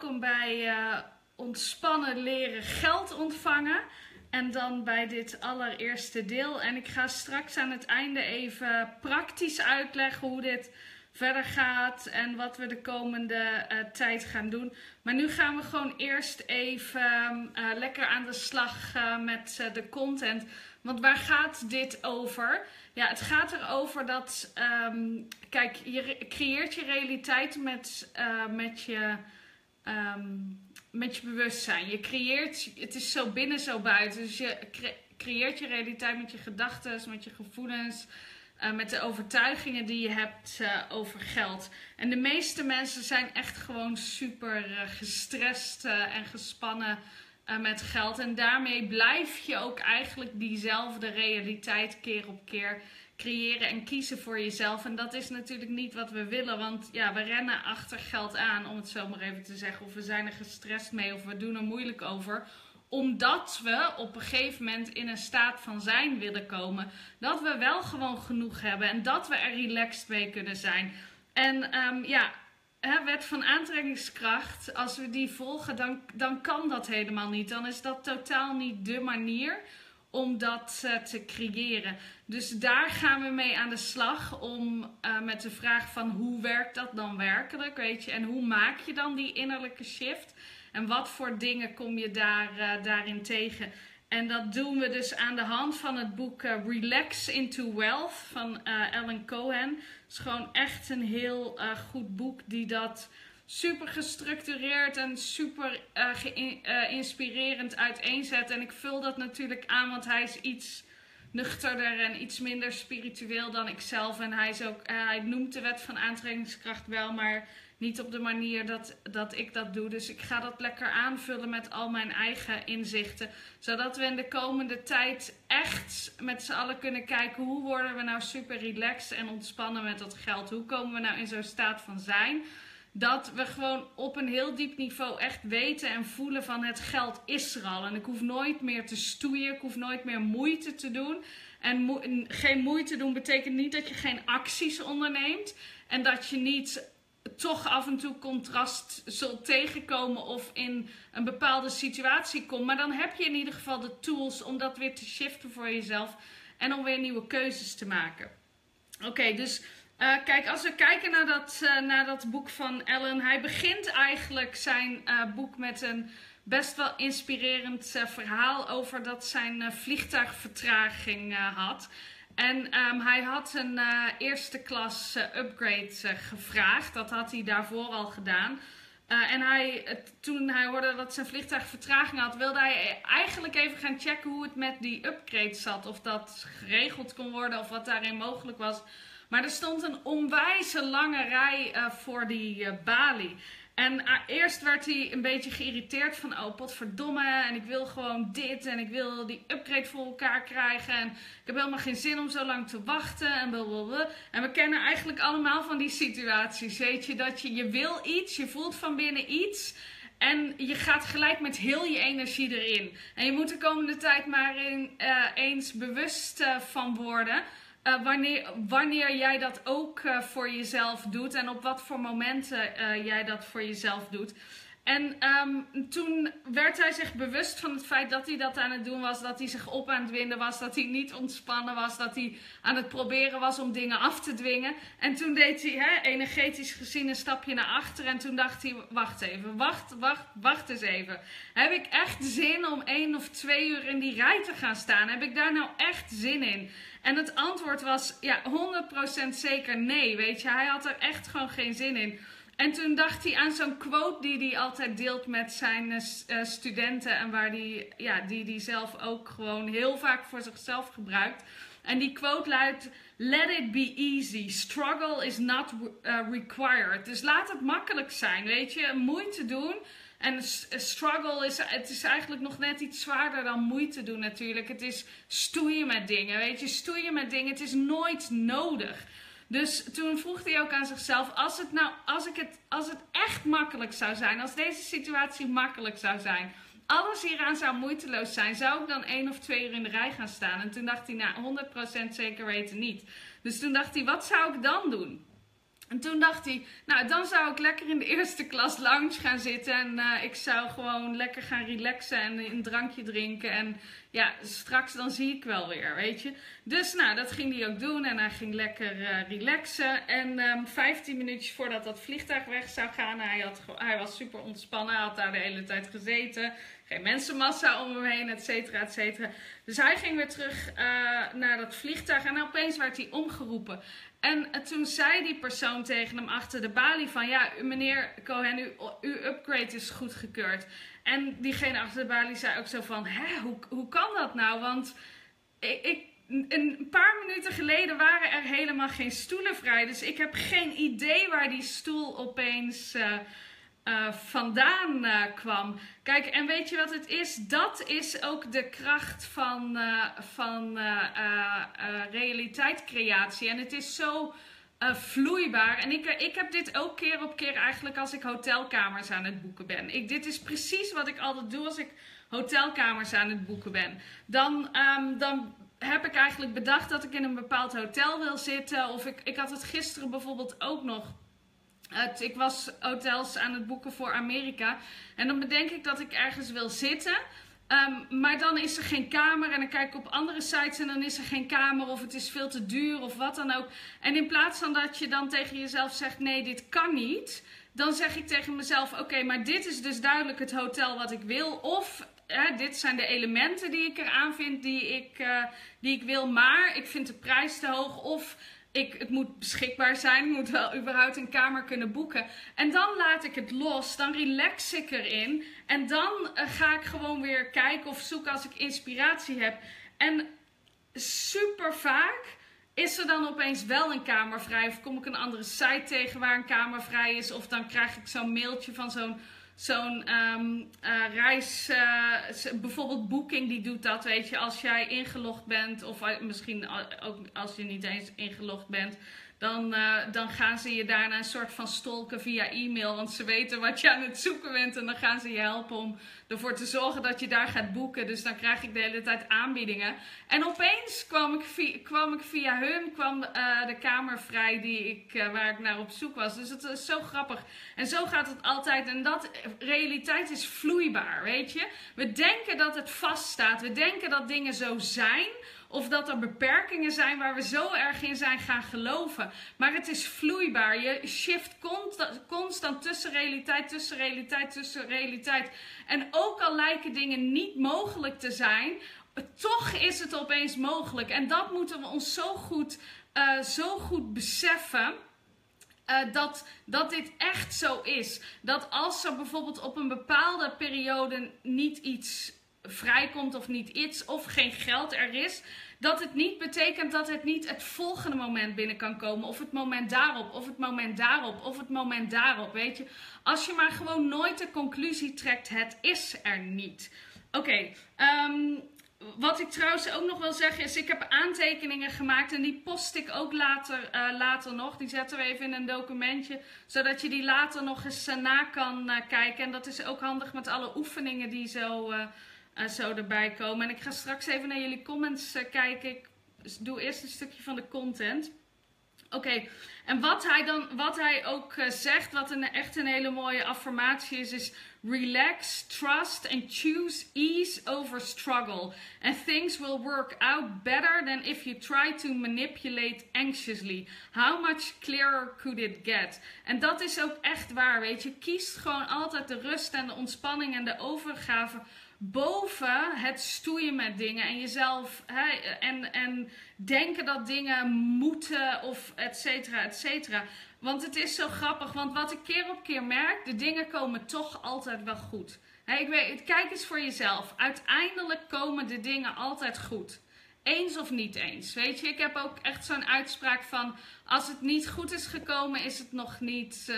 welkom bij Ontspannen leren geld ontvangen. En dan bij dit allereerste deel. En ik ga straks aan het einde even praktisch uitleggen hoe dit verder gaat en wat we de komende tijd gaan doen. Maar nu gaan we gewoon eerst even lekker aan de slag met de content. Want waar gaat dit over? Ja, het gaat erover dat, kijk, je creëert je realiteit met je bewustzijn. Je creëert, het is zo binnen, zo buiten. Dus je creëert je realiteit met je gedachten, met je gevoelens, met de overtuigingen die je hebt over geld. En de meeste mensen zijn echt gewoon super gestrest en gespannen met geld. En daarmee blijf je ook eigenlijk diezelfde realiteit keer op keer creëren en kiezen voor jezelf. En dat is natuurlijk niet wat we willen, want ja, we rennen achter geld aan, om het zo maar even te zeggen. Of we zijn er gestrest mee, of we doen er moeilijk over. Omdat we op een gegeven moment in een staat van zijn willen komen. Dat we wel gewoon genoeg hebben en dat we er relaxed mee kunnen zijn. En ja, wet van aantrekkingskracht, als we die volgen, dan kan dat helemaal niet. Dan is dat totaal niet de manier om dat te creëren. Dus daar gaan we mee aan de slag om met de vraag van hoe werkt dat dan werkelijk, weet je? En hoe maak je dan die innerlijke shift? En wat voor dingen kom je daarin tegen? En dat doen we dus aan de hand van het boek Relax into Wealth van Alan Cohen. Het is gewoon echt een heel goed boek die dat super gestructureerd en super inspirerend uiteenzet. En ik vul dat natuurlijk aan, want hij is iets nuchterder en iets minder spiritueel dan ikzelf. En hij is ook, hij noemt de wet van aantrekkingskracht wel, maar niet op de manier dat ik dat doe. Dus ik ga dat lekker aanvullen met al mijn eigen inzichten. Zodat we in de komende tijd echt met z'n allen kunnen kijken, hoe worden we nou super relaxed en ontspannen met dat geld? Hoe komen we nou in zo'n staat van zijn? Dat we gewoon op een heel diep niveau echt weten en voelen van het geld is er al. En ik hoef nooit meer te stoeien, ik hoef nooit meer moeite te doen. En geen moeite doen betekent niet dat je geen acties onderneemt. En dat je niet toch af en toe contrast zult tegenkomen of in een bepaalde situatie komt. Maar dan heb je in ieder geval de tools om dat weer te shiften voor jezelf. En om weer nieuwe keuzes te maken. Oké, dus kijk, als we kijken naar dat boek van Ellen. Hij begint eigenlijk zijn boek met een best wel inspirerend verhaal over dat zijn vliegtuig vertraging had. En hij had een eerste klas upgrade gevraagd. Dat had hij daarvoor al gedaan. En toen hij hoorde dat zijn vliegtuig vertraging had, wilde hij eigenlijk even gaan checken hoe het met die upgrade zat. Of dat geregeld kon worden of wat daarin mogelijk was. Maar er stond een onwijze lange rij voor die balie. En eerst werd hij een beetje geïrriteerd van, oh potverdomme, en ik wil gewoon dit en ik wil die upgrade voor elkaar krijgen. En ik heb helemaal geen zin om zo lang te wachten en blablabla. En we kennen eigenlijk allemaal van die situaties, weet je, dat je wil iets, je voelt van binnen iets en je gaat gelijk met heel je energie erin. En je moet de komende tijd maar eens bewust van worden. Wanneer jij dat ook voor jezelf doet en op wat voor momenten jij dat voor jezelf doet. En toen werd hij zich bewust van het feit dat hij dat aan het doen was, dat hij zich op aan het winden was, dat hij niet ontspannen was, dat hij aan het proberen was om dingen af te dwingen. En toen deed hij energetisch gezien een stapje naar achter en toen dacht hij, wacht eens even. Heb ik echt zin om 1 of 2 uur in die rij te gaan staan? Heb ik daar nou echt zin in? En het antwoord was, ja, 100% zeker nee, weet je. Hij had er echt gewoon geen zin in. En toen dacht hij aan zo'n quote die hij altijd deelt met zijn studenten. En waar die zelf ook gewoon heel vaak voor zichzelf gebruikt. En die quote luidt, let it be easy, struggle is not required. Dus laat het makkelijk zijn, weet je. Moeite doen. En struggle is eigenlijk nog net iets zwaarder dan moeite doen natuurlijk. Het is stoeien met dingen, weet je. Stoeien met dingen, het is nooit nodig. Dus toen vroeg hij ook aan zichzelf, als het echt makkelijk zou zijn, als deze situatie makkelijk zou zijn, alles hieraan zou moeiteloos zijn, zou ik dan 1 of 2 uur in de rij gaan staan? En toen dacht hij, nou, 100% zeker weten niet. Dus toen dacht hij, wat zou ik dan doen? En toen dacht hij, nou dan zou ik lekker in de eerste klas lounge gaan zitten. En ik zou gewoon lekker gaan relaxen en een drankje drinken. En ja, straks dan zie ik wel weer, weet je. Dus nou, dat ging hij ook doen. En hij ging lekker relaxen. En 15 minuutjes voordat dat vliegtuig weg zou gaan. Hij was super ontspannen. Hij had daar de hele tijd gezeten. Geen mensenmassa om hem heen, et cetera, et cetera. Dus hij ging weer terug naar dat vliegtuig. En opeens werd hij omgeroepen. En toen zei die persoon tegen hem achter de balie van... Ja, meneer Cohen, uw upgrade is goedgekeurd. En diegene achter de balie zei ook zo van... Hè, hoe kan dat nou? Want een paar minuten geleden waren er helemaal geen stoelen vrij. Dus ik heb geen idee waar die stoel opeens... vandaan kwam. Kijk, en weet je wat het is? Dat is ook de kracht van realiteitscreatie. En het is zo vloeibaar. En ik heb dit ook keer op keer eigenlijk als ik hotelkamers aan het boeken ben. Dit is precies wat ik altijd doe als ik hotelkamers aan het boeken ben. Dan heb ik eigenlijk bedacht dat ik in een bepaald hotel wil zitten. Of ik had het gisteren bijvoorbeeld ook nog. Ik was hotels aan het boeken voor Amerika. En dan bedenk ik dat ik ergens wil zitten. Maar dan is er geen kamer. En dan kijk ik op andere sites en dan is er geen kamer. Of het is veel te duur of wat dan ook. En in plaats van dat je dan tegen jezelf zegt... Nee, dit kan niet. Dan zeg ik tegen mezelf... Oké, maar dit is dus duidelijk het hotel wat ik wil. Of... dit zijn de elementen die ik eraan vind die ik wil. Maar ik vind de prijs te hoog. Of... Het moet beschikbaar zijn, ik moet wel überhaupt een kamer kunnen boeken. En dan laat ik het los, dan relax ik erin. En dan ga ik gewoon weer kijken of zoeken als ik inspiratie heb. En super vaak is er dan opeens wel een kamer vrij. Of kom ik een andere site tegen waar een kamer vrij is. Of dan krijg ik zo'n mailtje van zo'n reis, bijvoorbeeld Booking, die doet dat, weet je, als jij ingelogd bent, of misschien ook als je niet eens ingelogd bent, dan gaan ze je daarna een soort van stalken via e-mail, want ze weten wat je aan het zoeken bent en dan gaan ze je helpen om ervoor te zorgen dat je daar gaat boeken. Dus dan krijg ik de hele tijd aanbiedingen. En opeens kwam via hun de kamer vrij waar ik naar op zoek was. Dus het is zo grappig. En zo gaat het altijd. En dat realiteit is vloeibaar, weet je. We denken dat het vaststaat. We denken dat dingen zo zijn. Of dat er beperkingen zijn waar we zo erg in zijn gaan geloven. Maar het is vloeibaar. Je shift constant tussen realiteit. En ook al lijken dingen niet mogelijk te zijn, toch is het opeens mogelijk. En dat moeten we ons zo goed beseffen. Dat dit echt zo is. Dat als er bijvoorbeeld op een bepaalde periode niet iets vrijkomt of niet iets of geen geld er is, dat het niet betekent dat het niet het volgende moment binnen kan komen. Of het moment daarop, of het moment daarop, of het moment daarop, weet je. Als je maar gewoon nooit de conclusie trekt, het is er niet. Oké, wat ik trouwens ook nog wil zeggen is, ik heb aantekeningen gemaakt en die post ik ook later nog. Die zetten we even in een documentje, zodat je die later nog eens na kan kijken. En dat is ook handig met alle oefeningen die zo erbij komen. En ik ga straks even naar jullie comments kijken. Ik doe eerst een stukje van de content. Oké, en wat hij ook zegt, wat echt een hele mooie affirmatie is relax, trust and choose ease over struggle. And things will work out better than if you try to manipulate anxiously. How much clearer could it get? En dat is ook echt waar, weet je. Kies gewoon altijd de rust en de ontspanning en de overgave boven het stoeien met dingen en jezelf en denken dat dingen moeten of et cetera, et cetera. Want het is zo grappig, want wat ik keer op keer merk, de dingen komen toch altijd wel goed. Kijk eens voor jezelf, uiteindelijk komen de dingen altijd goed. Eens of niet eens, weet je. Ik heb ook echt zo'n uitspraak van, als het niet goed is gekomen, is het nog niet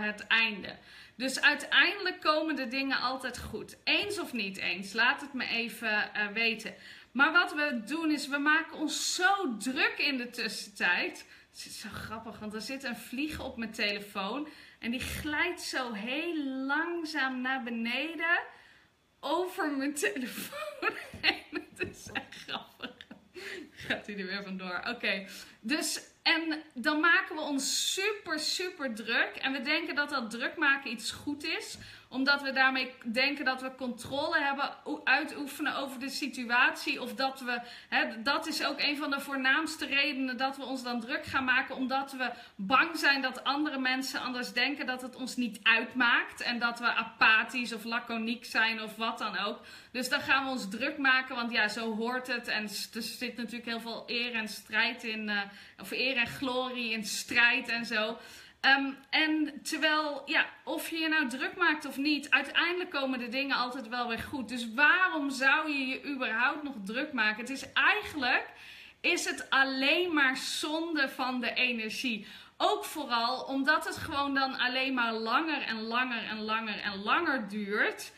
het einde. Dus uiteindelijk komen de dingen altijd goed. Eens of niet eens, laat het me even weten. Maar wat we doen is, we maken ons zo druk in de tussentijd. Het is zo grappig, want er zit een vlieg op mijn telefoon. En die glijdt zo heel langzaam naar beneden over mijn telefoon. En het is echt grappig. Gaat hij er weer vandoor. Oké. Dus, en dan maken we ons super druk. En we denken dat dat druk maken iets goed is. Omdat we daarmee denken dat we controle hebben, uitoefenen over de situatie. Of dat we, hè, dat is ook een van de voornaamste redenen dat we ons dan druk gaan maken. Omdat we bang zijn dat andere mensen anders denken dat het ons niet uitmaakt. En dat we apathisch of laconiek zijn of wat dan ook. Dus dan gaan we ons druk maken, want ja, zo hoort het. En er zit natuurlijk heel veel eer en strijd in, of eer en glorie in strijd en zo. En terwijl, ja, of je je nou druk maakt of niet, uiteindelijk komen de dingen altijd wel weer goed. Dus waarom zou je je überhaupt nog druk maken? Het is eigenlijk, is het alleen maar zonde van de energie. Ook vooral omdat het gewoon dan alleen maar langer duurt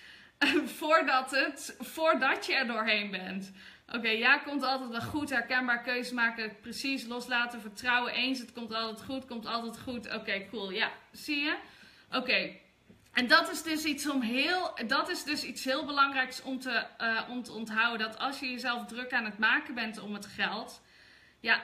voordat je er doorheen bent. Oké, ja, komt altijd wel goed. Herkenbaar, keuzes maken, precies, loslaten, vertrouwen, eens. Het komt altijd goed, komt altijd goed. Oké, cool. Ja, zie je? Oké. En dat is dus iets heel belangrijks om te onthouden. Dat als je jezelf druk aan het maken bent om het geld, ja,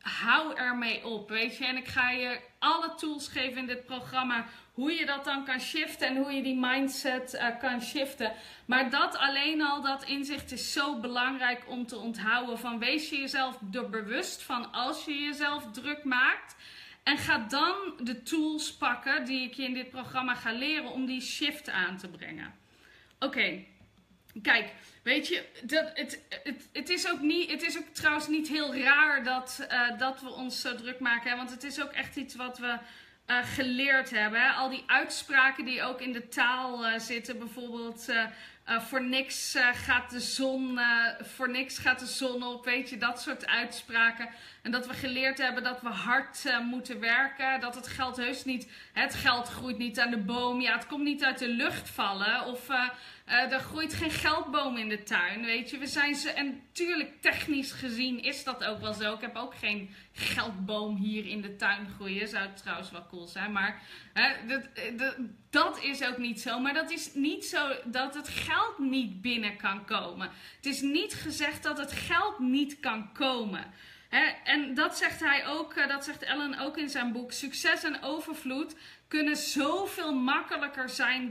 hou ermee op, weet je. En ik ga je alle tools geven in dit programma, hoe je dat dan kan shiften en hoe je die mindset kan shiften. Maar dat alleen al, dat inzicht is zo belangrijk om te onthouden. Van wees je jezelf er bewust van als je jezelf druk maakt. En ga dan de tools pakken die ik je in dit programma ga leren om die shift aan te brengen. Oké. Kijk, weet je, het is ook trouwens niet heel raar dat we ons zo druk maken. Hè? Want het is ook echt iets wat we geleerd hebben. Hè? Al die uitspraken die ook in de taal zitten. Bijvoorbeeld, voor niks gaat de zon op. Weet je, dat soort uitspraken. En dat we geleerd hebben dat we hard moeten werken. Dat het geld heus niet... Het geld groeit niet aan de boom. Ja, het komt niet uit de lucht vallen. Of... er groeit geen geldboom in de tuin, weet je. En tuurlijk, technisch gezien is dat ook wel zo. Ik heb ook geen geldboom hier in de tuin groeien. Zou het trouwens wel cool zijn. Maar dat is ook niet zo. Maar dat is niet zo dat het geld niet binnen kan komen. Het is niet gezegd dat het geld niet kan komen. En dat zegt hij ook, dat zegt Ellen ook in zijn boek. Succes en overvloed kunnen zoveel makkelijker zijn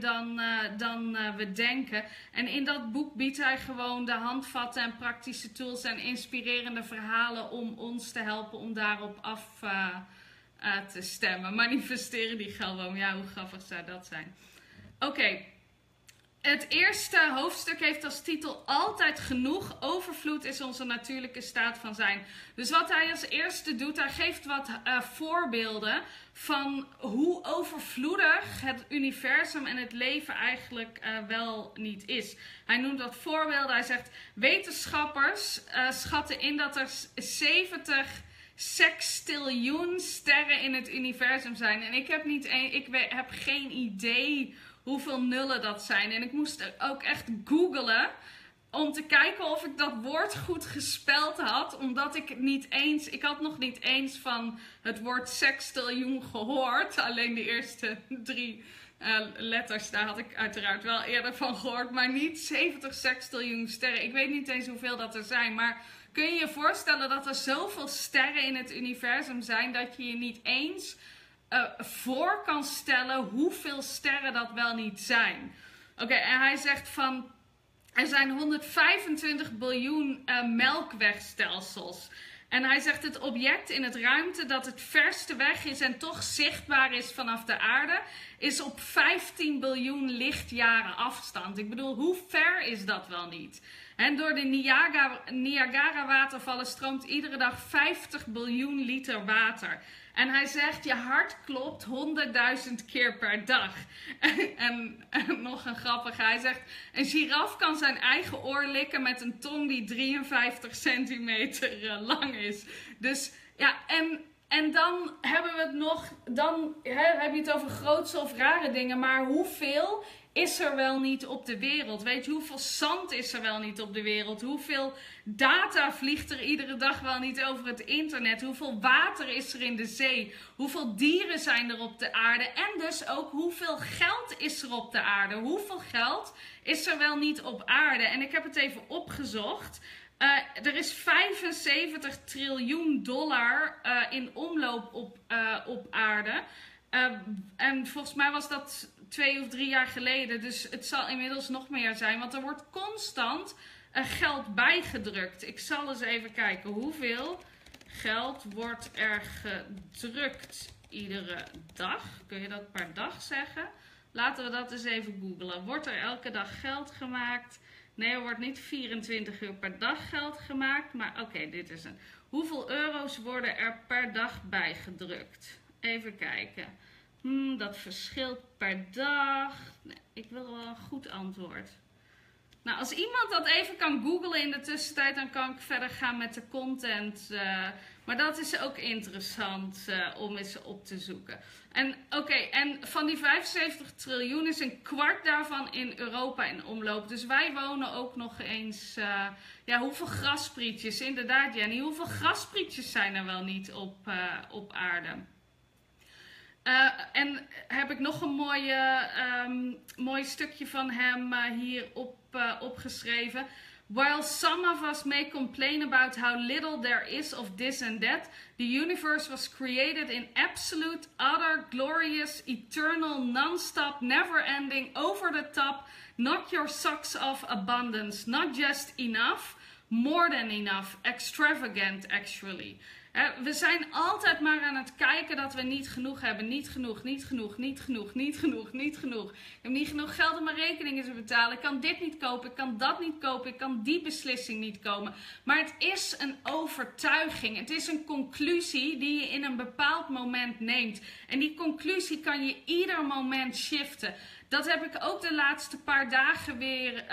dan we denken. En in dat boek biedt hij gewoon de handvatten en praktische tools en inspirerende verhalen om ons te helpen om daarop af te stemmen. Manifesteren die geldboom. Ja, hoe grappig zou dat zijn. Oké. Het eerste hoofdstuk heeft als titel Altijd genoeg. Overvloed is onze natuurlijke staat van zijn. Dus wat hij als eerste doet, hij geeft wat voorbeelden van hoe overvloedig het universum en het leven eigenlijk wel niet is. Hij noemt wat voorbeelden. Hij zegt, wetenschappers schatten in dat er 70 sextiljoen sterren in het universum zijn. En ik heb geen idee hoeveel nullen dat zijn. En ik moest er ook echt googlen om te kijken of ik dat woord goed gespeld had. Omdat ik had nog niet eens van het woord sextiljoen gehoord. Alleen de eerste 3 letters, daar had ik uiteraard wel eerder van gehoord. Maar niet 70 sextiljoen sterren. Ik weet niet eens hoeveel dat er zijn. Maar kun je je voorstellen dat er zoveel sterren in het universum zijn dat je je niet eens voor kan stellen hoeveel sterren dat wel niet zijn. Oké, en hij zegt van, er zijn 125 biljoen melkwegstelsels. En hij zegt, het object in het ruimte dat het verste weg is en toch zichtbaar is vanaf de aarde, is op 15 biljoen lichtjaren afstand. Ik bedoel, hoe ver is dat wel niet? En door de Niagara-watervallen stroomt iedere dag 50 biljoen liter water. En hij zegt, je hart klopt 100.000 keer per dag. En nog een grappige, hij zegt, een giraf kan zijn eigen oor likken met een tong die 53 centimeter lang is. Dus ja, en dan hebben we het nog, heb je het over grootse of rare dingen, maar hoeveel is er wel niet op de wereld? Weet je, hoeveel zand is er wel niet op de wereld? Hoeveel data vliegt er iedere dag wel niet over het internet? Hoeveel water is er in de zee? Hoeveel dieren zijn er op de aarde? En dus ook hoeveel geld is er op de aarde? Hoeveel geld is er wel niet op aarde? En ik heb het even opgezocht. Er is $75 triljoen in omloop op aarde. En volgens mij was dat 2 of 3 jaar geleden. Dus het zal inmiddels nog meer zijn. Want er wordt constant geld bijgedrukt. Ik zal eens even kijken hoeveel geld wordt er gedrukt iedere dag. Kun je dat per dag zeggen? Laten we dat eens even googlen. Wordt er elke dag geld gemaakt? Nee, er wordt niet 24 uur per dag geld gemaakt. Maar oké, dit is een... Hoeveel euro's worden er per dag bijgedrukt? Even kijken. Dat verschilt per dag. Nee, ik wil wel een goed antwoord. Nou, als iemand dat even kan googlen in de tussentijd, dan kan ik verder gaan met de content. Maar dat is ook interessant om eens op te zoeken. En en van die 75 triljoen is een kwart daarvan in Europa in omloop. Dus wij wonen ook nog eens... ja, hoeveel grasprietjes? Inderdaad, Jenny, hoeveel grasprietjes zijn er wel niet op aarde? En heb ik nog een mooi stukje van hem hier opgeschreven. While some of us may complain about how little there is of this and that, the universe was created in absolute, utter, glorious, eternal, non-stop, never-ending, over-the-top, knock your socks off abundance, not just enough, more than enough, extravagant actually. We zijn altijd maar aan het kijken dat we niet genoeg hebben. Niet genoeg, niet genoeg, niet genoeg, niet genoeg, niet genoeg. Ik heb niet genoeg geld om mijn rekeningen te betalen. Ik kan dit niet kopen, ik kan dat niet kopen, ik kan die beslissing niet komen. Maar het is een overtuiging. Het is een conclusie die je in een bepaald moment neemt. En die conclusie kan je ieder moment shiften. Dat heb ik ook de laatste paar dagen weer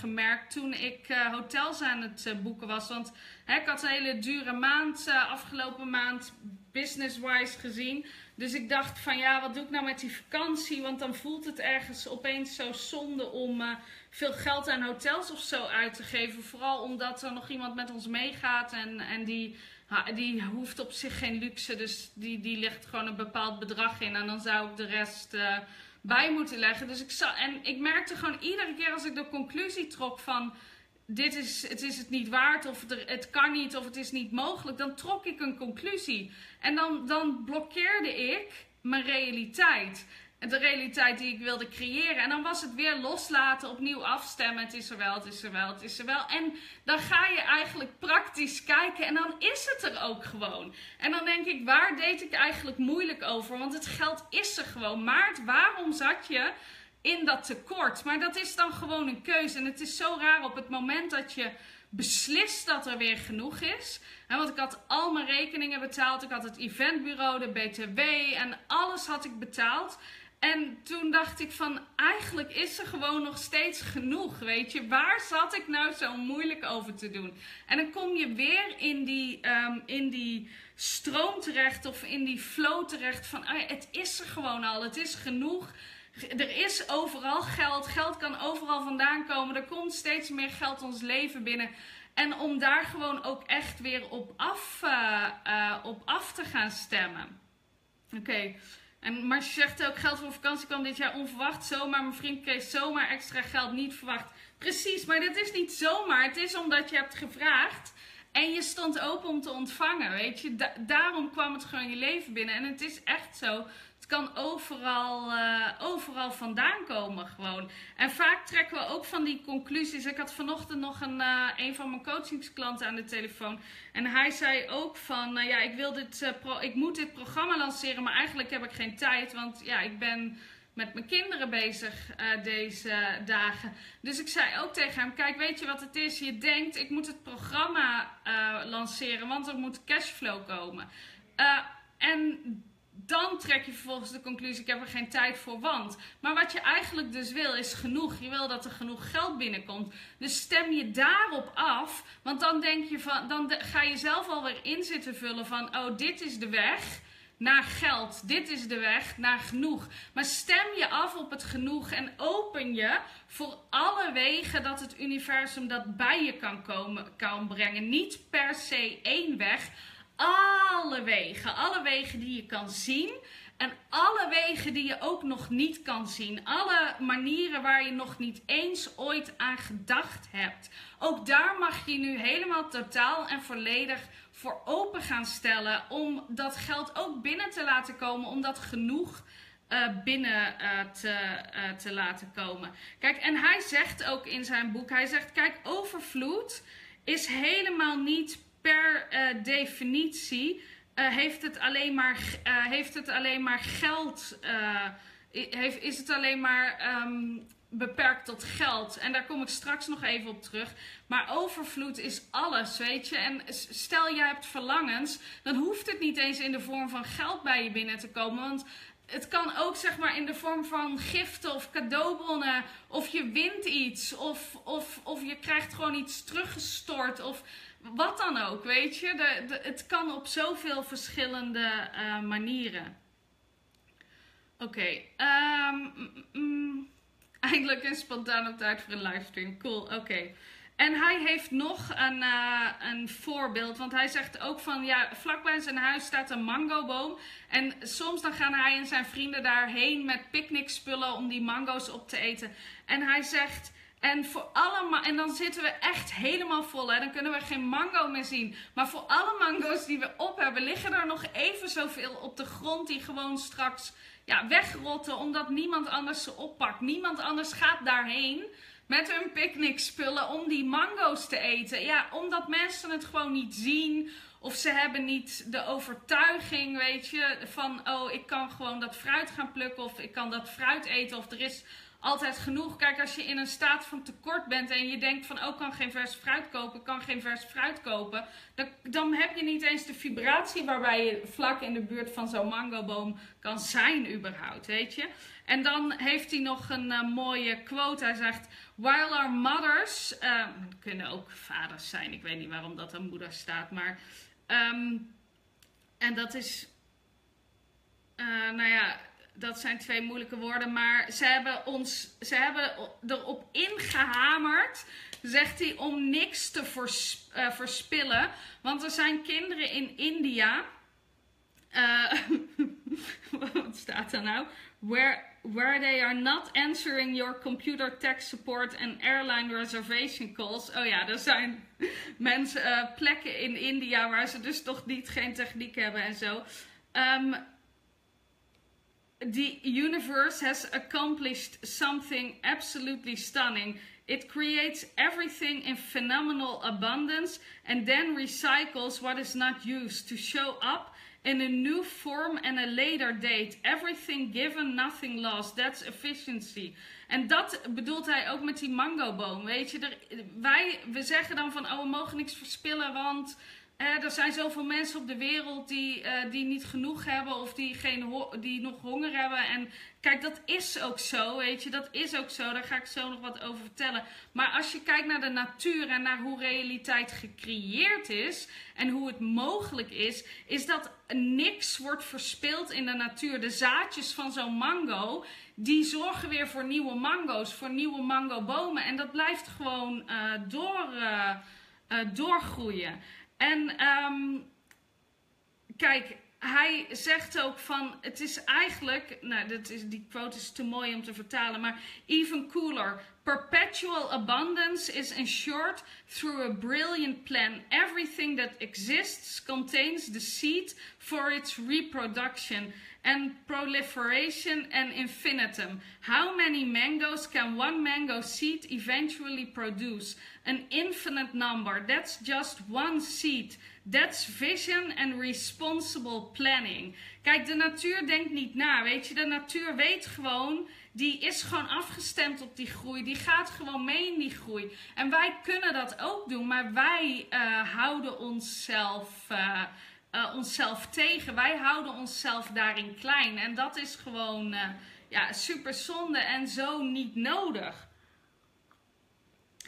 gemerkt toen ik hotels aan het boeken was. Want ik had een hele dure maand, afgelopen maand, business-wise gezien. Dus ik dacht van ja, wat doe ik nou met die vakantie? Want dan voelt het ergens opeens zo zonde om veel geld aan hotels of zo uit te geven. Vooral omdat er nog iemand met ons meegaat en die hoeft op zich geen luxe. Dus die legt gewoon een bepaald bedrag in. En dan zou ik de rest bij moeten leggen. Dus ik merkte gewoon iedere keer als ik de conclusie trok van... Het is het niet waard, of het kan niet, of het is niet mogelijk. Dan trok ik een conclusie. En dan blokkeerde ik mijn realiteit. De realiteit die ik wilde creëren. En dan was het weer loslaten, opnieuw afstemmen. Het is er wel, het is er wel, het is er wel. En dan ga je eigenlijk praktisch kijken. En dan is het er ook gewoon. En dan denk ik, waar deed ik eigenlijk moeilijk over? Want het geld is er gewoon. Maart, waarom zat je in dat tekort? Maar dat is dan gewoon een keuze. En het is zo raar op het moment dat je beslist dat er weer genoeg is. Want ik had al mijn rekeningen betaald. Ik had het eventbureau, de BTW en alles had ik betaald. En toen dacht ik van, eigenlijk is er gewoon nog steeds genoeg, weet je. Waar zat ik nou zo moeilijk over te doen? En dan kom je weer in die stroom terecht of in die flow terecht van, het is er gewoon al, het is genoeg. Er is overal geld. Geld kan overal vandaan komen. Er komt steeds meer geld ons leven binnen. En om daar gewoon ook echt weer op af te gaan stemmen. Oké. En Maartje zegt ook, geld voor vakantie kwam dit jaar onverwacht zomaar. Mijn vriend kreeg zomaar extra geld, niet verwacht. Precies, maar dit is niet zomaar. Het is omdat je hebt gevraagd. En je stond open om te ontvangen, weet je. Daarom kwam het gewoon je leven binnen. En het is echt zo. Kan overal vandaan komen gewoon. En vaak trekken we ook van die conclusies. Ik had vanochtend nog een van mijn coachingsklanten aan de telefoon. En hij zei ook van, ja, ik moet dit programma lanceren, maar eigenlijk heb ik geen tijd. Want ja, ik ben met mijn kinderen bezig deze dagen. Dus ik zei ook tegen hem, kijk, weet je wat het is? Je denkt, ik moet het programma lanceren, want er moet cashflow komen. En dan trek je vervolgens de conclusie, ik heb er geen tijd voor, want. Maar wat je eigenlijk dus wil, is genoeg. Je wil dat er genoeg geld binnenkomt. Dus stem je daarop af, want dan denk je van, dan ga je zelf alweer in zitten vullen van, oh, dit is de weg naar geld. Dit is de weg naar genoeg. Maar stem je af op het genoeg en open je voor alle wegen dat het universum dat bij je kan brengen. Niet per se één weg. Alle wegen die je kan zien En alle wegen die je ook nog niet kan zien. Alle manieren waar je nog niet eens ooit aan gedacht hebt. Ook daar mag je nu helemaal totaal en volledig voor open gaan stellen. Om dat geld ook binnen te laten komen. Om dat genoeg binnen te laten komen. Kijk, en hij zegt ook in zijn boek. Hij zegt, kijk, overvloed is helemaal niet per definitie. Is het alleen maar beperkt tot geld? En daar kom ik straks nog even op terug. Maar overvloed is alles, weet je. En stel jij hebt verlangens, dan hoeft het niet eens in de vorm van geld bij je binnen te komen. Want het kan ook, zeg maar, in de vorm van giften of cadeaubonnen. Of je wint iets. Of je krijgt gewoon iets teruggestort. Of wat dan ook, weet je. Het kan op zoveel verschillende manieren. Oké. Eindelijk een spontane tijd voor een livestream. Cool, oké. En hij heeft nog een voorbeeld. Want hij zegt ook van, ja, vlakbij zijn huis staat een mangoboom. En soms dan gaan hij en zijn vrienden daarheen met picknickspullen om die mango's op te eten. En hij zegt... En dan zitten we echt helemaal vol. Hè? Dan kunnen we geen mango meer zien. Maar voor alle mango's die we op hebben, liggen er nog even zoveel op de grond. Die gewoon straks wegrotten. Omdat niemand anders ze oppakt. Niemand anders gaat daarheen met hun picknickspullen om die mango's te eten. Ja, omdat mensen het gewoon niet zien. Of ze hebben niet de overtuiging, weet je. Van, oh, ik kan gewoon dat fruit gaan plukken. Of ik kan dat fruit eten. Of er is... altijd genoeg. Kijk, als je in een staat van tekort bent en je denkt van, oh, kan geen vers fruit kopen. Dan heb je niet eens de vibratie waarbij je vlak in de buurt van zo'n mangoboom kan zijn überhaupt, weet je. En dan heeft hij nog een mooie quote. Hij zegt, while our mothers, kunnen ook vaders zijn. Ik weet niet waarom dat aan moeder staat, maar en dat is, nou ja... Dat zijn twee moeilijke woorden, maar ze hebben erop ingehamerd, zegt hij, om niks te verspillen. Want er zijn kinderen in India, wat staat daar nou? Where they are not answering your computer tech support and airline reservation calls. Oh ja, er zijn mensen, plekken in India waar ze dus nog geen techniek hebben en zo. The universe has accomplished something absolutely stunning. It creates everything in phenomenal abundance and then recycles what is not used to show up in a new form and a later date. Everything given, nothing lost. That's efficiency. En dat bedoelt hij ook met die mangoboom. Weet je, we zeggen dan van, oh, we mogen niks verspillen, want... er zijn zoveel mensen op de wereld die niet genoeg hebben of die nog honger hebben. En kijk, dat is ook zo, weet je. Dat is ook zo, daar ga ik zo nog wat over vertellen. Maar als je kijkt naar de natuur en naar hoe realiteit gecreëerd is en hoe het mogelijk is dat niks wordt verspild in de natuur. De zaadjes van zo'n mango, die zorgen weer voor nieuwe mango's, voor nieuwe mangobomen. En dat blijft gewoon doorgroeien. En kijk, hij zegt ook van, het is eigenlijk, nou, die quote is te mooi om te vertalen, maar even cooler. Perpetual abundance is ensured through a brilliant plan. Everything that exists contains the seed for its reproduction and proliferation and infinitum. How many mangoes can one mango seed eventually produce? An infinite number. That's just one seed. That's vision and responsible planning. Kijk, de natuur denkt niet na, weet je. De natuur weet gewoon... Die is gewoon afgestemd op die groei. Die gaat gewoon mee in die groei. En wij kunnen dat ook doen. Maar wij houden onszelf tegen. Wij houden onszelf daarin klein. En dat is gewoon super zonde en zo niet nodig.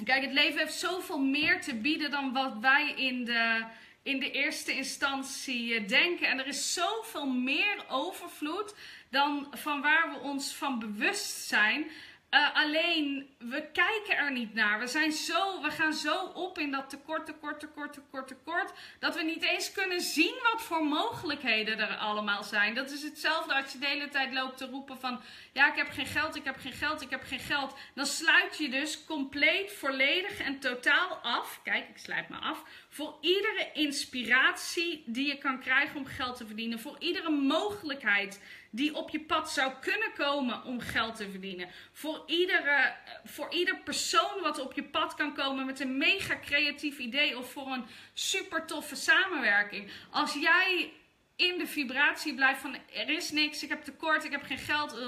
Kijk, het leven heeft zoveel meer te bieden dan wat wij in de eerste instantie denken. En er is zoveel meer overvloed dan van waar we ons van bewust zijn. Alleen, we kijken er niet naar. We gaan zo op in dat tekort, dat we niet eens kunnen zien wat voor mogelijkheden er allemaal zijn. Dat is hetzelfde als je de hele tijd loopt te roepen van, ja, ik heb geen geld. Dan sluit je dus compleet, volledig en totaal af. Kijk, ik sluit me af. Voor iedere inspiratie die je kan krijgen om geld te verdienen. Voor iedere mogelijkheid die op je pad zou kunnen komen om geld te verdienen. Voor ieder persoon wat op je pad kan komen met een mega creatief idee of voor een super toffe samenwerking. Als jij in de vibratie blijft van er is niks, ik heb tekort, ik heb geen geld.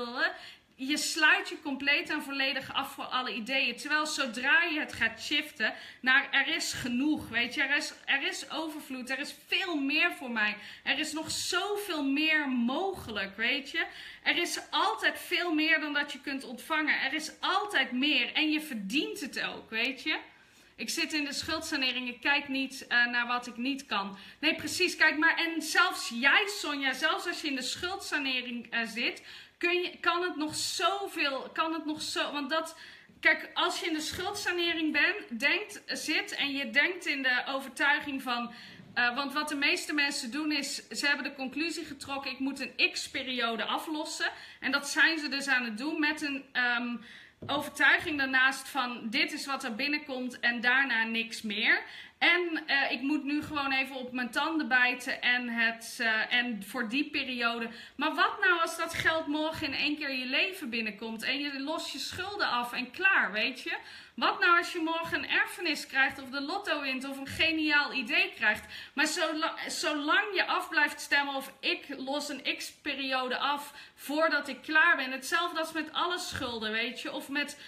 Je sluit je compleet en volledig af voor alle ideeën. Terwijl zodra je het gaat shiften naar er is genoeg, weet je, er is overvloed, er is veel meer voor mij. Er is nog zoveel meer mogelijk, weet je. Er is altijd veel meer dan dat je kunt ontvangen. Er is altijd meer en je verdient het ook, weet je. Ik zit in de schuldsanering, ik kijk niet naar wat ik niet kan. Nee, precies, kijk maar. En zelfs jij, Sonja, zelfs als je in de schuldsanering zit... Kan het nog zo, want dat, kijk, als je in de schuldsanering zit en je denkt in de overtuiging van, want wat de meeste mensen doen is, ze hebben de conclusie getrokken, ik moet een x-periode aflossen. En dat zijn ze dus aan het doen met een overtuiging daarnaast van, dit is wat er binnenkomt en daarna niks meer. En ik moet nu gewoon even op mijn tanden bijten en voor die periode. Maar wat nou als dat geld morgen in één keer je leven binnenkomt en je lost je schulden af en klaar, weet je? Wat nou als je morgen een erfenis krijgt of de lotto wint of een geniaal idee krijgt? Maar zolang je af blijft stemmen of ik los een x-periode af voordat ik klaar ben. Hetzelfde als met alle schulden, weet je? Of met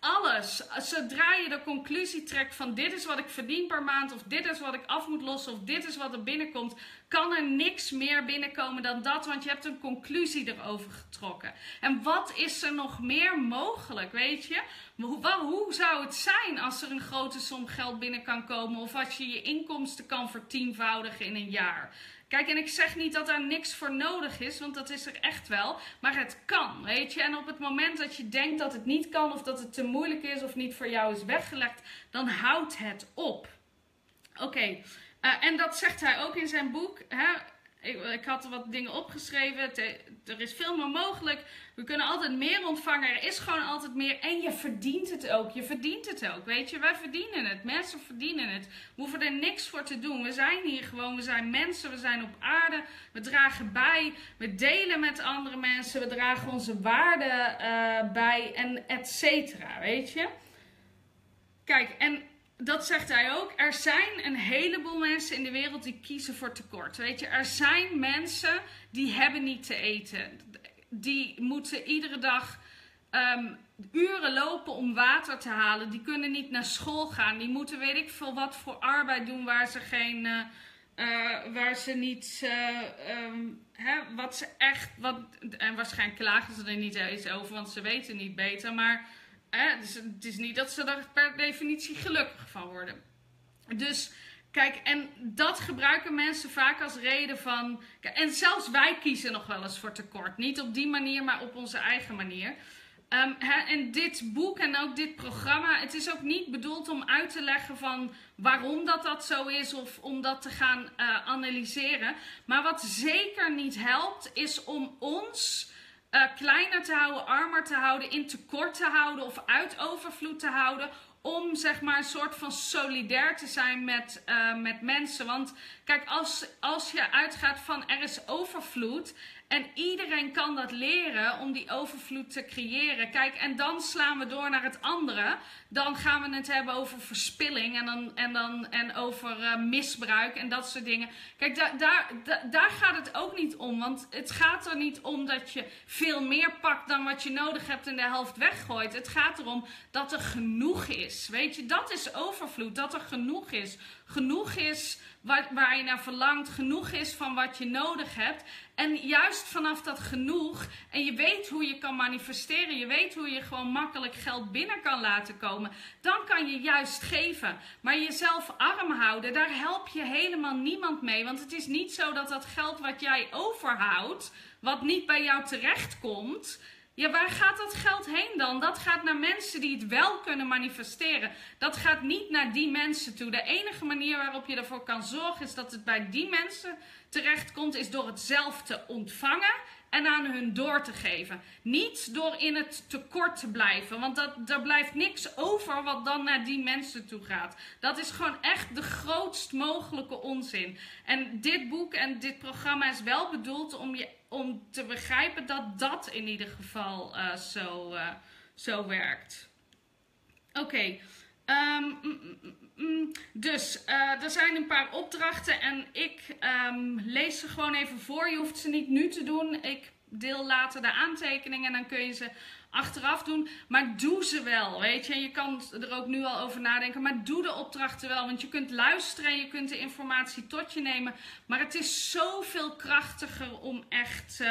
alles. Zodra je de conclusie trekt van dit is wat ik verdien per maand of dit is wat ik af moet lossen of dit is wat er binnenkomt, kan er niks meer binnenkomen dan dat, want je hebt een conclusie erover getrokken. En wat is er nog meer mogelijk, weet je? Hoe zou het zijn als er een grote som geld binnen kan komen of als je je inkomsten kan vertienvoudigen in een jaar? Kijk, en ik zeg niet dat daar niks voor nodig is, want dat is er echt wel. Maar het kan, weet je. En op het moment dat je denkt dat het niet kan of dat het te moeilijk is of niet voor jou is weggelegd, dan houdt het op. Oké, en dat zegt hij ook in zijn boek, hè? Ik had wat dingen opgeschreven. Er is veel meer mogelijk. We kunnen altijd meer ontvangen. Er is gewoon altijd meer. En je verdient het ook. Je verdient het ook, weet je. Wij verdienen het. Mensen verdienen het. We hoeven er niks voor te doen. We zijn hier gewoon. We zijn mensen. We zijn op aarde. We dragen bij. We delen met andere mensen. We dragen onze waarden bij. En et cetera, weet je. Kijk, en... dat zegt hij ook. Er zijn een heleboel mensen in de wereld die kiezen voor tekort. Weet je, er zijn mensen die hebben niet te eten. Die moeten iedere dag uren lopen om water te halen. Die kunnen niet naar school gaan. Die moeten weet ik veel wat voor arbeid doen waar ze geen... en waarschijnlijk klagen ze er niet eens over, want ze weten niet beter, maar... Dus het is niet dat ze daar per definitie gelukkig van worden. Dus kijk, en dat gebruiken mensen vaak als reden van... En zelfs wij kiezen nog wel eens voor tekort. Niet op die manier, maar op onze eigen manier. En dit boek en ook dit programma, het is ook niet bedoeld om uit te leggen van waarom dat zo is of om dat te gaan analyseren. Maar wat zeker niet helpt, is om ons... kleiner te houden, armer te houden, in tekort te houden of uit overvloed te houden. Om zeg maar een soort van solidair te zijn met mensen. Want kijk, als je uitgaat van er is overvloed en iedereen kan dat leren om die overvloed te creëren. Kijk, en dan slaan we door naar het andere. Dan gaan we het hebben over verspilling en over misbruik en dat soort dingen. Kijk, daar gaat het ook niet om. Want het gaat er niet om dat je veel meer pakt dan wat je nodig hebt en de helft weggooit. Het gaat erom dat er genoeg is. Weet je, dat is overvloed. Dat er genoeg is. Genoeg is waar je naar verlangt. Genoeg is van wat je nodig hebt. En juist vanaf dat genoeg, en je weet hoe je kan manifesteren, je weet hoe je gewoon makkelijk geld binnen kan laten komen, dan kan je juist geven. Maar jezelf arm houden, daar help je helemaal niemand mee. Want het is niet zo dat dat geld wat jij overhoudt, wat niet bij jou terechtkomt, Ja, waar gaat dat geld heen dan? Dat gaat naar mensen die het wel kunnen manifesteren. Dat gaat niet naar die mensen toe. De enige manier waarop je ervoor kan zorgen is dat het bij die mensen terechtkomt, is door het zelf te ontvangen en aan hun door te geven. Niet door in het tekort te blijven, want daar blijft niks over wat dan naar die mensen toe gaat. Dat is gewoon echt de grootst mogelijke onzin. En dit boek en dit programma is wel bedoeld om te begrijpen dat dat in ieder geval zo werkt. Oké. Dus er zijn een paar opdrachten en ik lees ze gewoon even voor. Je hoeft ze niet nu te doen. Ik deel later de aantekeningen en dan kun je ze achteraf doen. Maar doe ze wel, weet je. En je kan er ook nu al over nadenken. Maar doe de opdrachten wel, want je kunt luisteren en je kunt de informatie tot je nemen. Maar het is zoveel krachtiger om echt...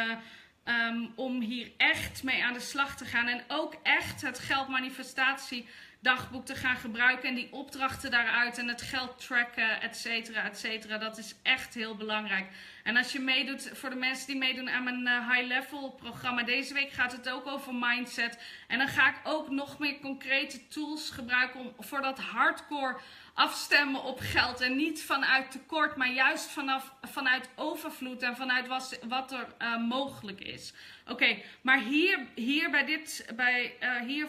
om hier echt mee aan de slag te gaan. En ook echt het geldmanifestatiedagboek te gaan gebruiken. En die opdrachten daaruit. En het geld tracken, et cetera, et cetera. Dat is echt heel belangrijk. En als je meedoet, voor de mensen die meedoen aan mijn high-level programma. Deze week gaat het ook over mindset. En dan ga ik ook nog meer concrete tools gebruiken voor dat hardcore afstemmen op geld. En niet vanuit tekort, maar juist vanuit overvloed en vanuit wat er mogelijk is. Oké, maar hier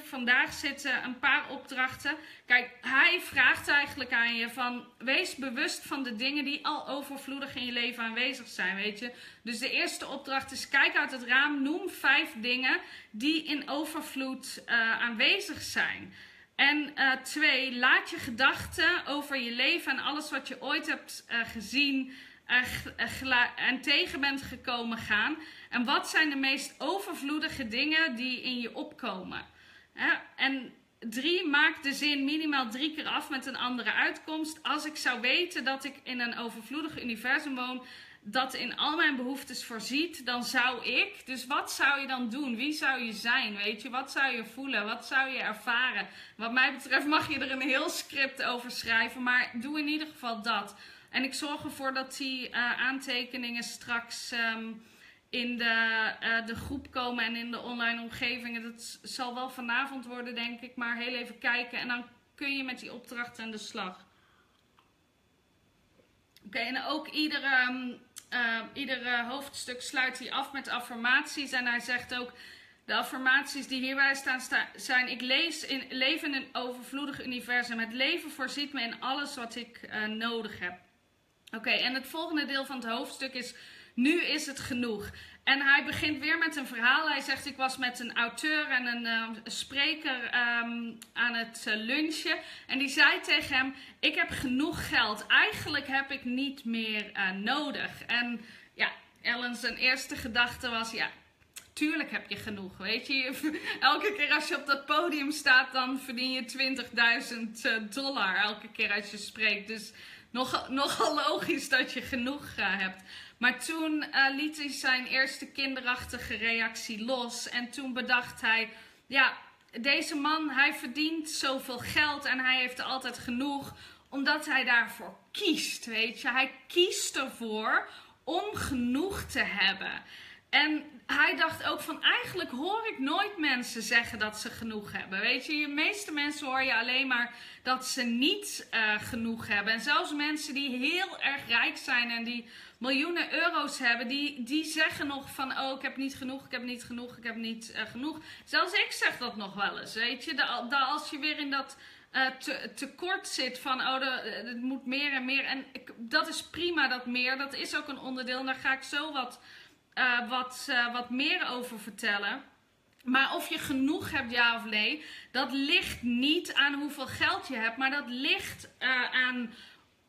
vandaag zitten een paar opdrachten. Kijk, hij vraagt eigenlijk aan je van, wees bewust van de dingen die al overvloedig in je leven aanwezig zijn, weet je. Dus de eerste opdracht is, kijk uit het raam, noem 5 dingen die in overvloed aanwezig zijn. En 2, laat je gedachten over je leven en alles wat je ooit hebt gezien en tegen bent gekomen gaan. En wat zijn de meest overvloedige dingen die in je opkomen? En 3, maak de zin minimaal 3 keer af met een andere uitkomst. Als ik zou weten dat ik in een overvloedig universum woon, dat in al mijn behoeftes voorziet, dan zou ik... Dus wat zou je dan doen? Wie zou je zijn, weet je? Wat zou je voelen? Wat zou je ervaren? Wat mij betreft mag je er een heel script over schrijven, maar doe in ieder geval dat. En ik zorg ervoor dat die aantekeningen straks in de groep komen en in de online omgeving. Dat zal wel vanavond worden, denk ik, maar heel even kijken. En dan kun je met die opdracht aan de slag. Oké, en ook ieder hoofdstuk sluit hij af met affirmaties. En hij zegt ook, de affirmaties die hierbij staan zijn... Ik leef in een overvloedig universum. Het leven voorziet me in alles wat ik nodig heb. Oké, en het volgende deel van het hoofdstuk is... Nu is het genoeg. En hij begint weer met een verhaal. Hij zegt, ik was met een auteur en een spreker aan het lunchen. En die zei tegen hem, ik heb genoeg geld. Eigenlijk heb ik niet meer nodig. En ja, Ellen zijn eerste gedachte was, ja, tuurlijk heb je genoeg. Weet je, elke keer als je op dat podium staat, dan verdien je $20.000 elke keer als je spreekt. Dus nogal logisch dat je genoeg hebt. Maar toen liet hij zijn eerste kinderachtige reactie los. En toen bedacht hij, ja, deze man, hij verdient zoveel geld en hij heeft altijd genoeg. Omdat hij daarvoor kiest, weet je. Hij kiest ervoor om genoeg te hebben. En hij dacht ook van, eigenlijk hoor ik nooit mensen zeggen dat ze genoeg hebben. Weet je, de meeste mensen hoor je alleen maar dat ze niet genoeg hebben. En zelfs mensen die heel erg rijk zijn en die miljoenen euro's hebben, die zeggen nog van, oh, ik heb niet genoeg, ik heb niet genoeg, ik heb niet genoeg. Zelfs ik zeg dat nog wel eens, weet je. Als je weer in dat tekort zit van, oh, het moet meer en meer. En dat is prima, dat meer. Dat is ook een onderdeel en daar ga ik zo wat meer over vertellen. Maar of je genoeg hebt, ja of nee, dat ligt niet aan hoeveel geld je hebt, maar dat ligt aan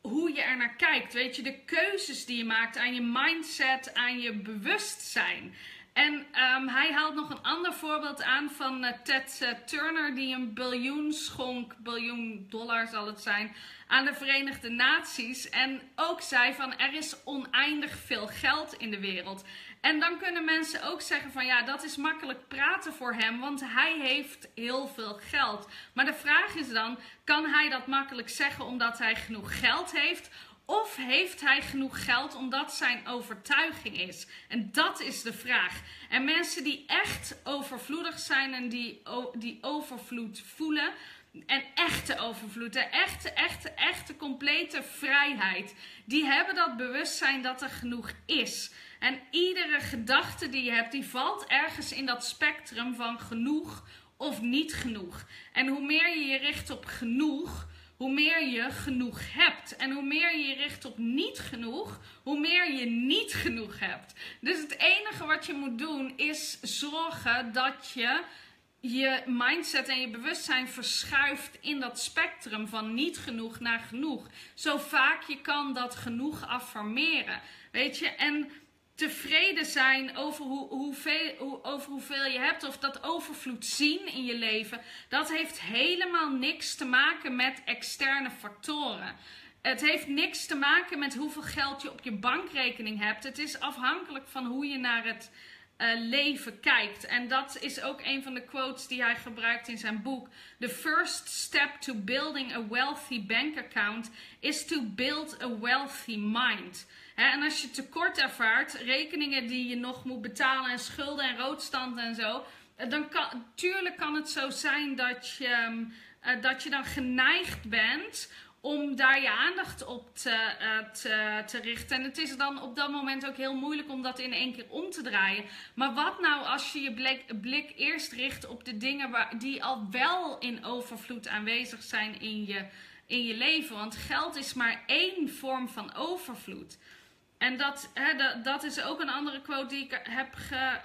hoe je er naar kijkt. Weet je, de keuzes die je maakt, aan je mindset, aan je bewustzijn. En hij haalt nog een ander voorbeeld aan van Ted Turner, die een biljoen schonk, $1 biljoen zal het zijn, aan de Verenigde Naties. En ook zei van, er is oneindig veel geld in de wereld. En dan kunnen mensen ook zeggen van, ja, dat is makkelijk praten voor hem, want hij heeft heel veel geld. Maar de vraag is dan, kan hij dat makkelijk zeggen omdat hij genoeg geld heeft? Of heeft hij genoeg geld omdat zijn overtuiging is? En dat is de vraag. En mensen die echt overvloedig zijn en die overvloed voelen... En echte overvloed, de echte, complete vrijheid. Die hebben dat bewustzijn dat er genoeg is. En iedere gedachte die je hebt, die valt ergens in dat spectrum van genoeg of niet genoeg. En hoe meer je je richt op genoeg, hoe meer je genoeg hebt. En hoe meer je je richt op niet genoeg, hoe meer je niet genoeg hebt. Dus het enige wat je moet doen is zorgen dat je mindset en je bewustzijn verschuift in dat spectrum van niet genoeg naar genoeg. Zo vaak je kan dat genoeg affirmeren. Weet je, en tevreden zijn over hoeveel je hebt of dat overvloed zien in je leven. Dat heeft helemaal niks te maken met externe factoren. Het heeft niks te maken met hoeveel geld je op je bankrekening hebt. Het is afhankelijk van hoe je naar het... leven kijkt. En dat is ook een van de quotes die hij gebruikt in zijn boek. The first step to building a wealthy bank account is to build a wealthy mind. En als je tekort ervaart, rekeningen die je nog moet betalen en schulden en roodstanden en zo, dan kan, tuurlijk kan het zo zijn dat je dan geneigd bent om daar je aandacht op te richten. En het is dan op dat moment ook heel moeilijk om dat in één keer om te draaien. Maar wat nou als je je blik eerst richt op de dingen die al wel in overvloed aanwezig zijn in je leven. Want geld is maar één vorm van overvloed. En dat is ook een andere quote die ik heb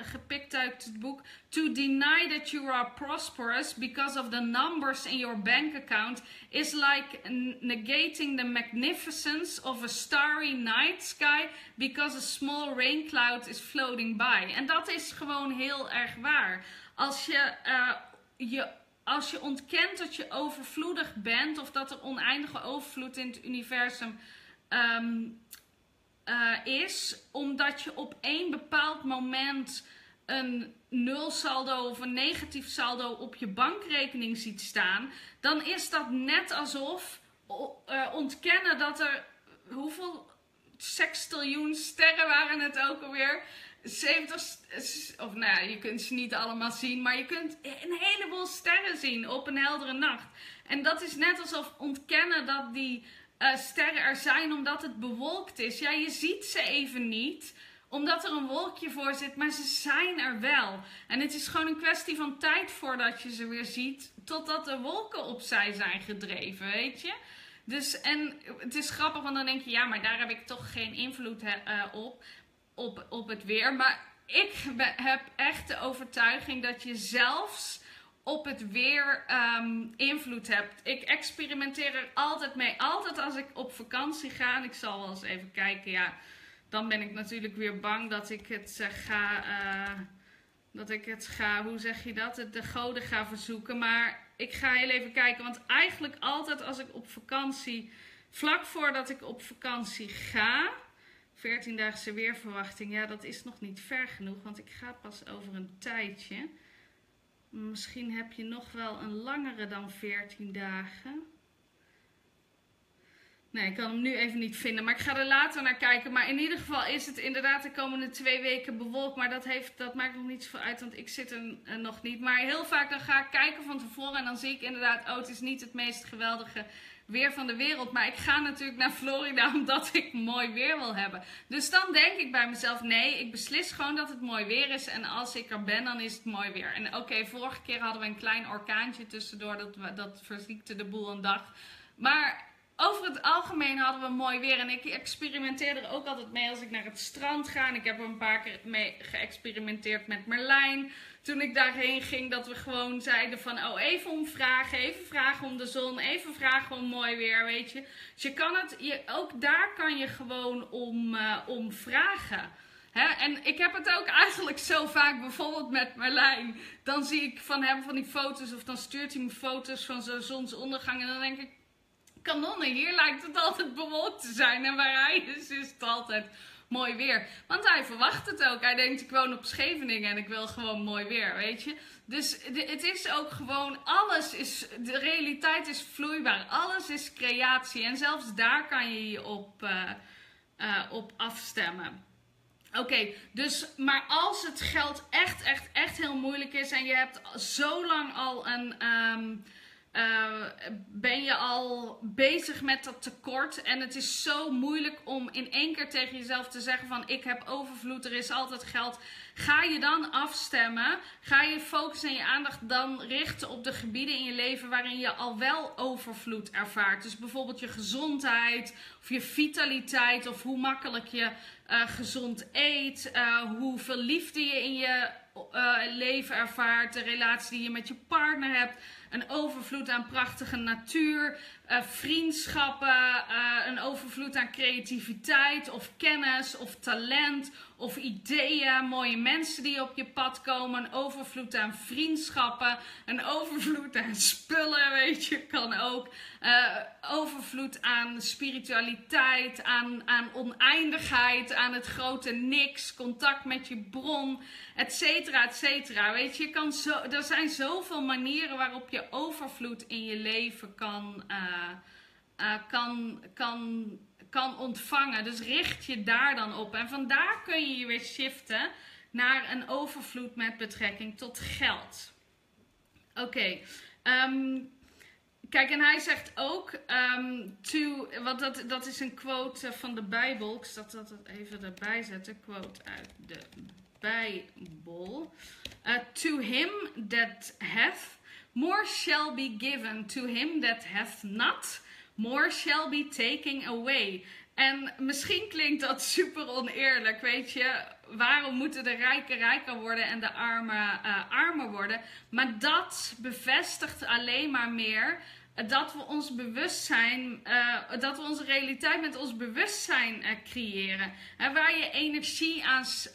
gepikt uit het boek. To deny that you are prosperous because of the numbers in your bank account is like negating the magnificence of a starry night sky because a small rain cloud is floating by. En dat is gewoon heel erg waar. Als je ontkent dat je overvloedig bent of dat er oneindige overvloed in het universum is omdat je op één bepaald moment een nulsaldo of een negatief saldo op je bankrekening ziet staan, dan is dat net alsof ontkennen dat er, hoeveel sextiljoen sterren waren het ook alweer, 70, of nou ja, je kunt ze niet allemaal zien, maar je kunt een heleboel sterren zien op een heldere nacht. En dat is net alsof ontkennen dat die sterren er zijn omdat het bewolkt is. Ja, je ziet ze even niet, omdat er een wolkje voor zit, maar ze zijn er wel. En het is gewoon een kwestie van tijd voordat je ze weer ziet, totdat de wolken opzij zijn gedreven, weet je. Dus, en het is grappig, want dan denk je, ja, maar daar heb ik toch geen invloed op het weer. Maar ik heb echt de overtuiging dat je zelfs op het weer invloed hebt. Ik experimenteer er altijd mee. Altijd als ik op vakantie ga. En ik zal wel eens even kijken. Ja, dan ben ik natuurlijk weer bang dat ik het hoe zeg je dat? De goden ga verzoeken. Maar ik ga heel even kijken. Want eigenlijk altijd als ik op vakantie, vlak voordat ik op vakantie ga, 14-daagse weerverwachting. Ja, dat is nog niet ver genoeg. Want ik ga pas over een tijdje. Misschien heb je nog wel een langere dan 14 dagen. Nee, ik kan hem nu even niet vinden. Maar ik ga er later naar kijken. Maar in ieder geval is het inderdaad de komende 2 weken bewolkt. Maar dat maakt nog niet zoveel uit, want ik zit er nog niet. Maar heel vaak dan ga ik kijken van tevoren en dan zie ik inderdaad, oh, het is niet het meest geweldige weer van de wereld. Maar ik ga natuurlijk naar Florida omdat ik mooi weer wil hebben. Dus dan denk ik bij mezelf, nee, ik beslis gewoon dat het mooi weer is. En als ik er ben, dan is het mooi weer. En oké, vorige keer hadden we een klein orkaantje tussendoor. Dat verziekte de boel een dag. Maar over het algemeen hadden we mooi weer. En ik experimenteer er ook altijd mee als ik naar het strand ga. En ik heb er een paar keer mee geëxperimenteerd met Marlijn. Toen ik daarheen ging, dat we gewoon zeiden van, oh, even vragen om de zon, even vragen om mooi weer, weet je. Dus je kan ook daar kan je gewoon om vragen. Hè? En ik heb het ook eigenlijk zo vaak, bijvoorbeeld met Marlijn. Dan zie ik van hem van die foto's, of dan stuurt hij me foto's van zo'n zonsondergang. En dan denk ik, kanonnen, hier lijkt het altijd bewolkt te zijn. En waar hij is, is het altijd mooi weer. Want hij verwacht het ook. Hij denkt, ik woon op Scheveningen en ik wil gewoon mooi weer, weet je. Dus het is ook gewoon, alles is, de realiteit is vloeibaar. Alles is creatie en zelfs daar kan je je op afstemmen. Oké, dus, maar als het geld echt heel moeilijk is en je hebt zo lang al een... ben je al bezig met dat tekort en het is zo moeilijk om in één keer tegen jezelf te zeggen van ik heb overvloed, er is altijd geld. Ga je dan afstemmen, ga je focus en je aandacht dan richten op de gebieden in je leven waarin je al wel overvloed ervaart. Dus bijvoorbeeld je gezondheid of je vitaliteit of hoe makkelijk je gezond eet, hoeveel liefde je in je leven ervaart, de relatie die je met je partner hebt, een overvloed aan prachtige natuur, vriendschappen, een overvloed aan creativiteit of kennis of talent of ideeën, mooie mensen die op je pad komen, een overvloed aan vriendschappen, een overvloed aan spullen, weet je, kan ook, overvloed aan spiritualiteit, aan oneindigheid, aan het grote niks, contact met je bron, etcetera, etcetera. Weet je, er zijn zoveel manieren waarop je overvloed in je leven kan ontvangen. Dus richt je daar dan op. En vandaar kun je je weer shiften naar een overvloed met betrekking tot geld. Oké. Kijk, en hij zegt ook, want dat is een quote van de Bijbel. Ik zal dat even erbij zetten. Quote uit de Bijbel. To him that hath, more shall be given. To him that hath not, more shall be taken away. En misschien klinkt dat super oneerlijk, weet je. Waarom moeten de rijken rijker worden en de armen armer worden? Maar dat bevestigt alleen maar meer dat we ons bewustzijn, dat we onze realiteit met ons bewustzijn creëren. En waar je energie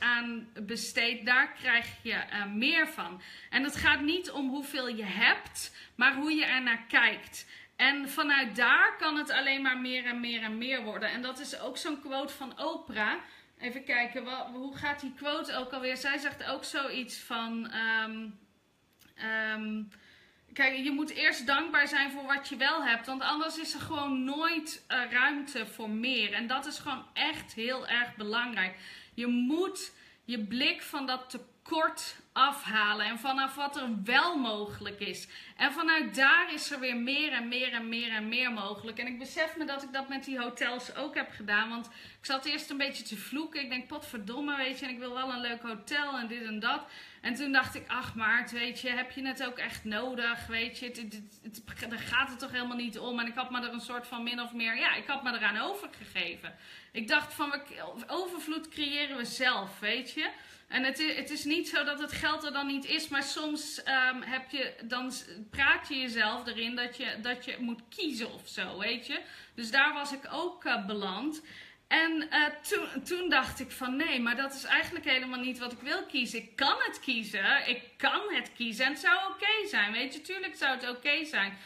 aan besteedt, daar krijg je meer van. En het gaat niet om hoeveel je hebt, maar hoe je ernaar kijkt. En vanuit daar kan het alleen maar meer en meer en meer worden. En dat is ook zo'n quote van Oprah. Even kijken, hoe gaat die quote ook alweer? Zij zegt ook zoiets van... kijk, je moet eerst dankbaar zijn voor wat je wel hebt. Want anders is er gewoon nooit ruimte voor meer. En dat is gewoon echt heel erg belangrijk. Je moet je blik van dat tekort afhalen. En vanaf wat er wel mogelijk is. En vanuit daar is er weer meer en meer en meer en meer mogelijk. En ik besef me dat ik dat met die hotels ook heb gedaan. Want ik zat eerst een beetje te vloeken. Ik denk, potverdomme, weet je. En ik wil wel een leuk hotel en dit en dat. En toen dacht ik, ach Maart, weet je, heb je het ook echt nodig, weet je, daar gaat het toch helemaal niet om. En ik had me er een soort van min of meer, ja, ik had me eraan overgegeven. Ik dacht van, overvloed creëren we zelf, weet je. En het is niet zo dat het geld er dan niet is, maar soms dan praat je jezelf erin dat je moet kiezen of zo, weet je. Dus daar was ik ook beland. En toen dacht ik van nee, maar dat is eigenlijk helemaal niet wat ik wil kiezen. Ik kan het kiezen. Ik kan het kiezen. En het zou oké zijn, weet je. Tuurlijk zou het oké zijn.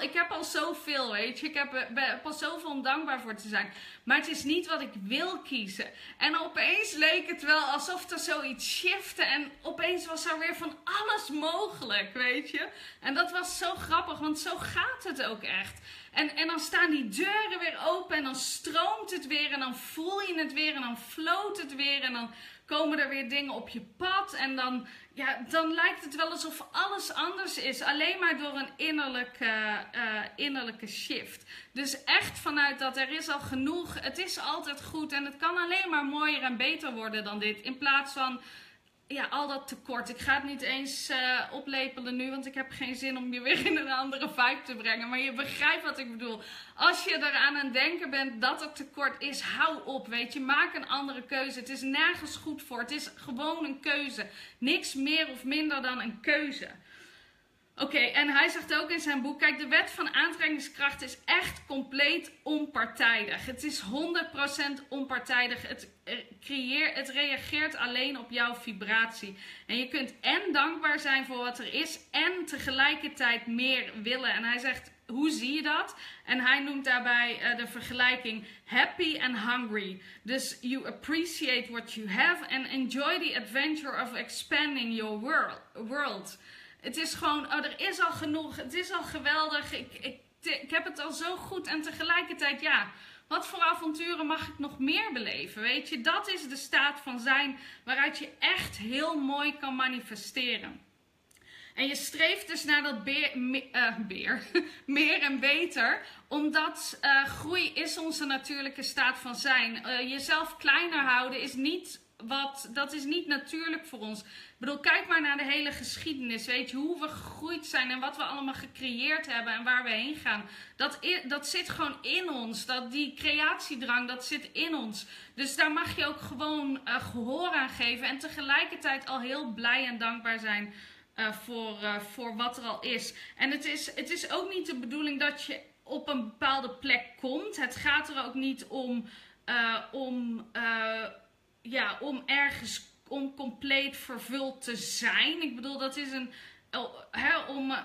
Ik heb al zoveel, weet je. Ik heb al zoveel om dankbaar voor te zijn. Maar het is niet wat ik wil kiezen. En opeens leek het wel alsof er zoiets shiftte. En opeens was er weer van alles mogelijk, weet je. En dat was zo grappig, want zo gaat het ook echt. En dan staan die deuren weer open en dan stroomt het weer en dan voel je het weer en dan floot het weer en dan komen er weer dingen op je pad. En dan lijkt het wel alsof alles anders is, alleen maar door een innerlijke shift. Dus echt vanuit dat er is al genoeg, het is altijd goed en het kan alleen maar mooier en beter worden dan dit. In plaats van... ja, al dat tekort. Ik ga het niet eens oplepelen nu, want ik heb geen zin om je weer in een andere vibe te brengen. Maar je begrijpt wat ik bedoel. Als je eraan aan het denken bent dat er tekort is, hou op, weet je. Maak een andere keuze. Het is nergens goed voor. Het is gewoon een keuze. Niks meer of minder dan een keuze. Oké, en hij zegt ook in zijn boek, kijk, de wet van aantrekkingskracht is echt compleet onpartijdig. Het is 100% onpartijdig. Het reageert alleen op jouw vibratie. En je kunt én dankbaar zijn voor wat er is én tegelijkertijd meer willen. En hij zegt, hoe zie je dat? En hij noemt daarbij de vergelijking happy and hungry. Dus you appreciate what you have and enjoy the adventure of expanding your world. Het is gewoon, oh, er is al genoeg, het is al geweldig, ik heb het al zo goed. En tegelijkertijd, ja, wat voor avonturen mag ik nog meer beleven, weet je? Dat is de staat van zijn waaruit je echt heel mooi kan manifesteren. En je streeft dus naar dat meer en beter, omdat groei is onze natuurlijke staat van zijn. Jezelf kleiner houden is niet... dat is niet natuurlijk voor ons. Ik bedoel, kijk maar naar de hele geschiedenis. Weet je, hoe we gegroeid zijn en wat we allemaal gecreëerd hebben en waar we heen gaan. Dat zit gewoon in ons. Die creatiedrang, dat zit in ons. Dus daar mag je ook gewoon gehoor aan geven. En tegelijkertijd al heel blij en dankbaar zijn voor wat er al is. En het is ook niet de bedoeling dat je op een bepaalde plek komt. Het gaat er ook niet om... om compleet vervuld te zijn. Ik bedoel, dat is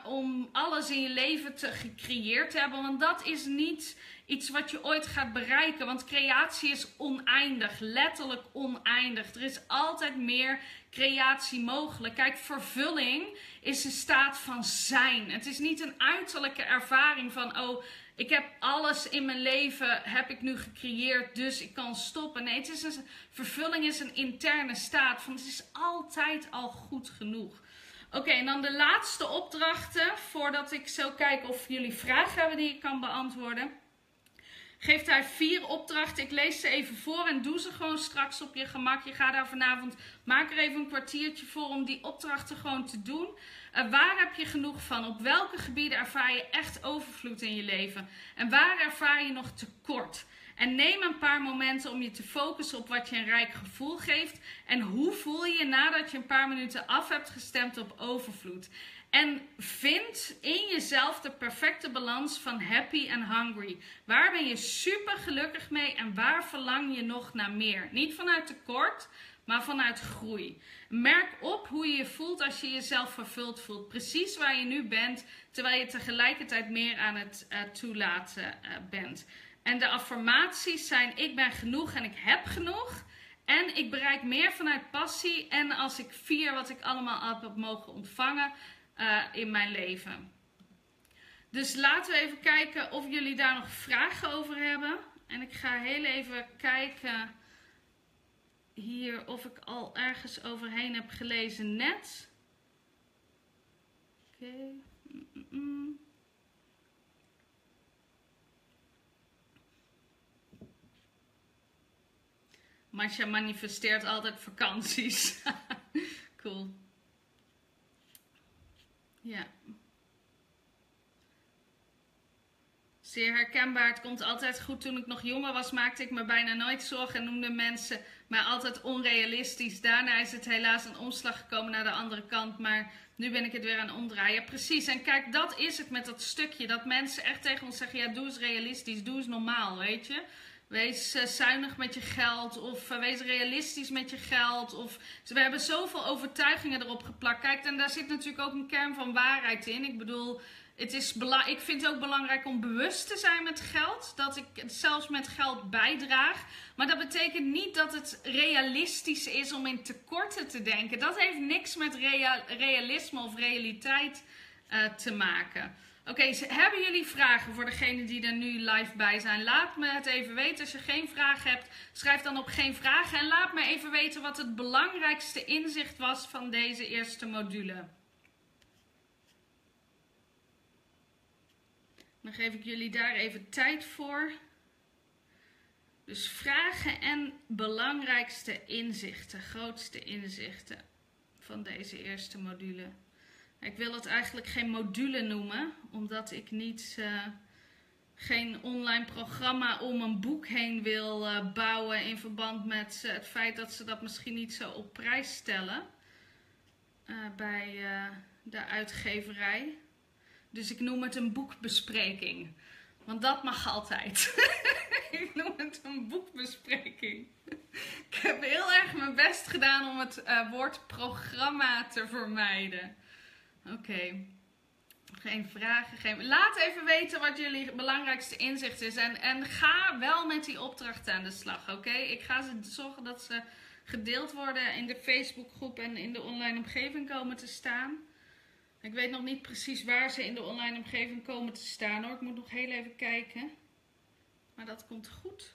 om alles in je leven gecreëerd te hebben. Want dat is niet iets wat je ooit gaat bereiken. Want creatie is oneindig. Letterlijk oneindig. Er is altijd meer creatie mogelijk. Kijk, vervulling is een staat van zijn. Het is niet een uiterlijke ervaring van... oh, ik heb alles in mijn leven, heb ik nu gecreëerd, dus ik kan stoppen. Nee, vervulling is een interne staat van het is altijd al goed genoeg. Oké, en dan de laatste opdrachten, voordat ik zo kijk of jullie vragen hebben die ik kan beantwoorden. Geeft hij 4 opdrachten. Ik lees ze even voor en doe ze gewoon straks op je gemak. Je gaat daar vanavond, maak er even een kwartiertje voor om die opdrachten gewoon te doen. Waar heb je genoeg van? Op welke gebieden ervaar je echt overvloed in je leven? En waar ervaar je nog tekort? En neem een paar momenten om je te focussen op wat je een rijk gevoel geeft. En hoe voel je je nadat je een paar minuten af hebt gestemd op overvloed? En vind in jezelf de perfecte balans van happy en hungry. Waar ben je super gelukkig mee en waar verlang je nog naar meer? Niet vanuit tekort, maar vanuit groei. Merk op hoe je je voelt als je jezelf vervuld voelt. Precies waar je nu bent, terwijl je tegelijkertijd meer aan het toelaten bent. En de affirmaties zijn: ik ben genoeg en ik heb genoeg. En ik bereik meer vanuit passie. En als ik vier wat ik allemaal heb mogen ontvangen... in mijn leven. Dus laten we even kijken of jullie daar nog vragen over hebben. En ik ga heel even kijken hier of ik al ergens overheen heb gelezen net. Oké. Masja manifesteert altijd vakanties. Cool. Ja. Zeer herkenbaar. Het komt altijd goed. Toen ik nog jonger was, maakte ik me bijna nooit zorgen en noemden mensen mij altijd onrealistisch. Daarna is het helaas een omslag gekomen naar de andere kant, maar nu ben ik het weer aan omdraaien. Precies. En kijk, dat is het met dat stukje. Dat mensen echt tegen ons zeggen, ja, doe eens realistisch, doe eens normaal, weet je. Wees zuinig met je geld of wees realistisch met je geld. Of... we hebben zoveel overtuigingen erop geplakt. Kijk, en daar zit natuurlijk ook een kern van waarheid in. Ik bedoel, ik vind het ook belangrijk om bewust te zijn met geld. Dat ik zelfs met geld bijdraag. Maar dat betekent niet dat het realistisch is om in tekorten te denken. Dat heeft niks met realisme of realiteit te maken. Oké, hebben jullie vragen voor degenen die er nu live bij zijn? Laat me het even weten. Als je geen vragen hebt, schrijf dan op geen vragen. En laat me even weten wat het belangrijkste inzicht was van deze eerste module. Dan geef ik jullie daar even tijd voor. Dus vragen en belangrijkste inzichten, grootste inzichten van deze eerste module. Ik wil het eigenlijk geen module noemen, omdat ik niet geen online programma om een boek heen wil bouwen in verband met het feit dat ze dat misschien niet zo op prijs stellen bij de uitgeverij. Dus ik noem het een boekbespreking. Want dat mag altijd. Ik noem het een boekbespreking. Ik heb heel erg mijn best gedaan om het woord programma te vermijden. Oké. Geen vragen. Laat even weten wat jullie belangrijkste inzicht is. En ga wel met die opdrachten aan de slag. Oké? Ik ga zorgen dat ze gedeeld worden in de Facebookgroep en in de online omgeving komen te staan. Ik weet nog niet precies waar ze in de online omgeving komen te staan hoor. Ik moet nog heel even kijken. Maar dat komt goed.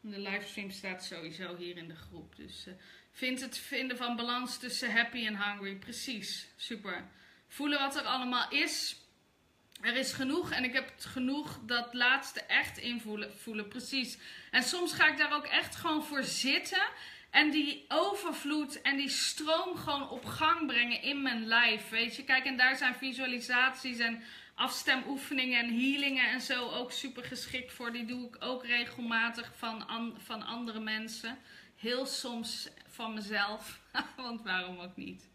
De livestream staat sowieso hier in de groep. Dus vind het vinden van balans tussen happy en hungry. Precies. Super. Voelen wat er allemaal is. Er is genoeg en ik heb het genoeg dat laatste echt invoelen. Precies. En soms ga ik daar ook echt gewoon voor zitten. En die overvloed en die stroom gewoon op gang brengen in mijn lijf. Weet je. Kijk, en daar zijn visualisaties en afstemoefeningen en healingen en zo ook super geschikt voor. Die doe ik ook regelmatig van andere mensen. Heel soms van mezelf. Want waarom ook niet.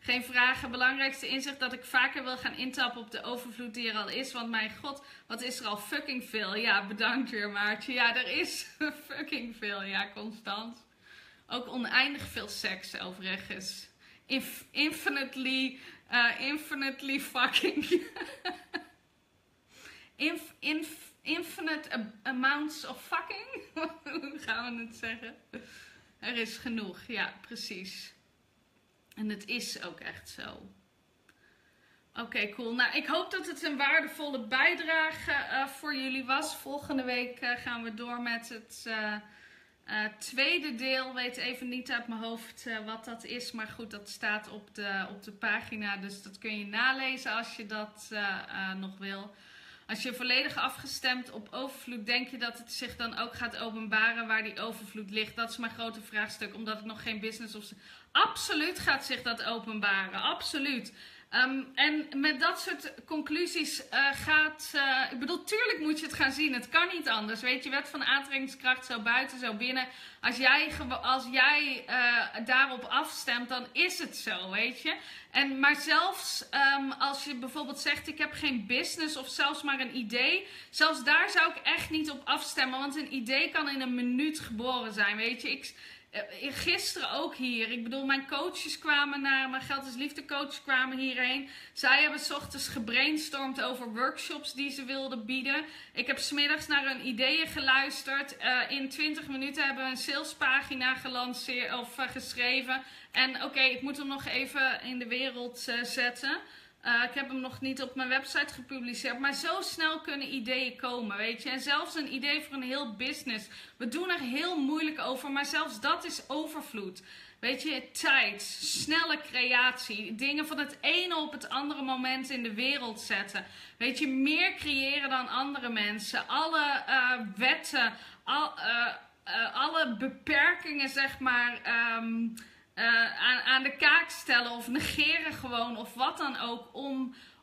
Geen vragen. Belangrijkste inzicht dat ik vaker wil gaan intappen op de overvloed die er al is. Want mijn god, wat is er al fucking veel. Ja, bedankt weer Maartje. Ja, er is fucking veel. Ja, constant. Ook oneindig veel seks overigens. Infinitely fucking. Infinite amounts of fucking. Hoe gaan we het zeggen? Er is genoeg. Ja, precies. En het is ook echt zo. Oké, cool. Nou, ik hoop dat het een waardevolle bijdrage voor jullie was. Volgende week gaan we door met het tweede deel. Weet even niet uit mijn hoofd wat dat is. Maar goed, dat staat op de pagina. Dus dat kun je nalezen als je dat nog wil. Als je volledig afgestemd op overvloed, denk je dat het zich dan ook gaat openbaren waar die overvloed ligt? Dat is mijn grote vraagstuk, omdat ik nog geen business of... Absoluut gaat zich dat openbaren, absoluut. En met dat soort conclusies ik bedoel, tuurlijk moet je het gaan zien. Het kan niet anders. Weet je, wet van aantrekkingskracht, zo buiten, zo binnen. Als jij daarop afstemt, dan is het zo, weet je. Maar zelfs als je bijvoorbeeld zegt, ik heb geen business of zelfs maar een idee. Zelfs daar zou ik echt niet op afstemmen, want een idee kan in een minuut geboren zijn, weet je. Gisteren ook hier. Ik bedoel, mijn coaches kwamen mijn Geld is Liefde coaches kwamen hierheen. Zij hebben 's ochtends gebrainstormd over workshops die ze wilden bieden. Ik heb 's middags naar hun ideeën geluisterd. In 20 minuten hebben we een salespagina gelanceerd of geschreven. En oké, ik moet hem nog even in de wereld zetten. Ik heb hem nog niet op mijn website gepubliceerd. Maar zo snel kunnen ideeën komen, weet je. En zelfs een idee voor een heel business. We doen er heel moeilijk over, maar zelfs dat is overvloed. Weet je, tijd, snelle creatie, dingen van het ene op het andere moment in de wereld zetten. Weet je, meer creëren dan andere mensen. Alle wetten, alle beperkingen, zeg maar... aan de kaak stellen of negeren gewoon of wat dan ook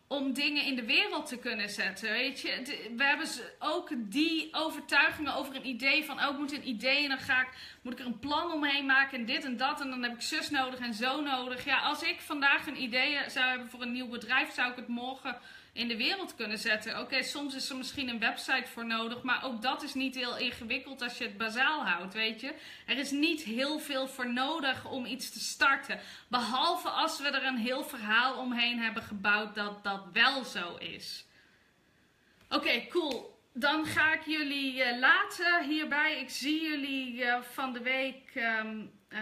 om dingen in de wereld te kunnen zetten, weet je. We hebben ook die overtuigingen over een idee van, oh, ik moet een idee en dan moet ik er een plan omheen maken en dit en dat en dan heb ik zus nodig en zo nodig. Ja, als ik vandaag een idee zou hebben voor een nieuw bedrijf, zou ik het morgen in de wereld kunnen zetten. Oké, soms is er misschien een website voor nodig, maar ook dat is niet heel ingewikkeld als je het bazaal houdt, weet je. Er is niet heel veel voor nodig om iets te starten, behalve als we er een heel verhaal omheen hebben gebouwd dat dat wel zo is. Oké, cool. Dan ga ik jullie laten hierbij. Ik zie jullie van de week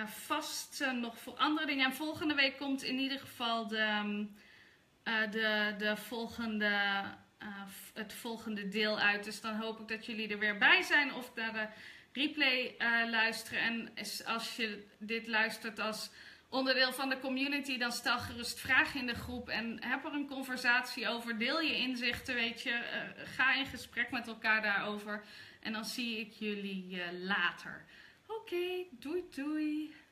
vast nog voor andere dingen. En volgende week komt in ieder geval het volgende deel uit. Dus dan hoop ik dat jullie er weer bij zijn of naar de replay luisteren. En als je dit luistert als onderdeel van de community, dan stel gerust vragen in de groep en heb er een conversatie over. Deel je inzichten, weet je. Ga in gesprek met elkaar daarover. En dan zie ik jullie later. Oké, doei doei.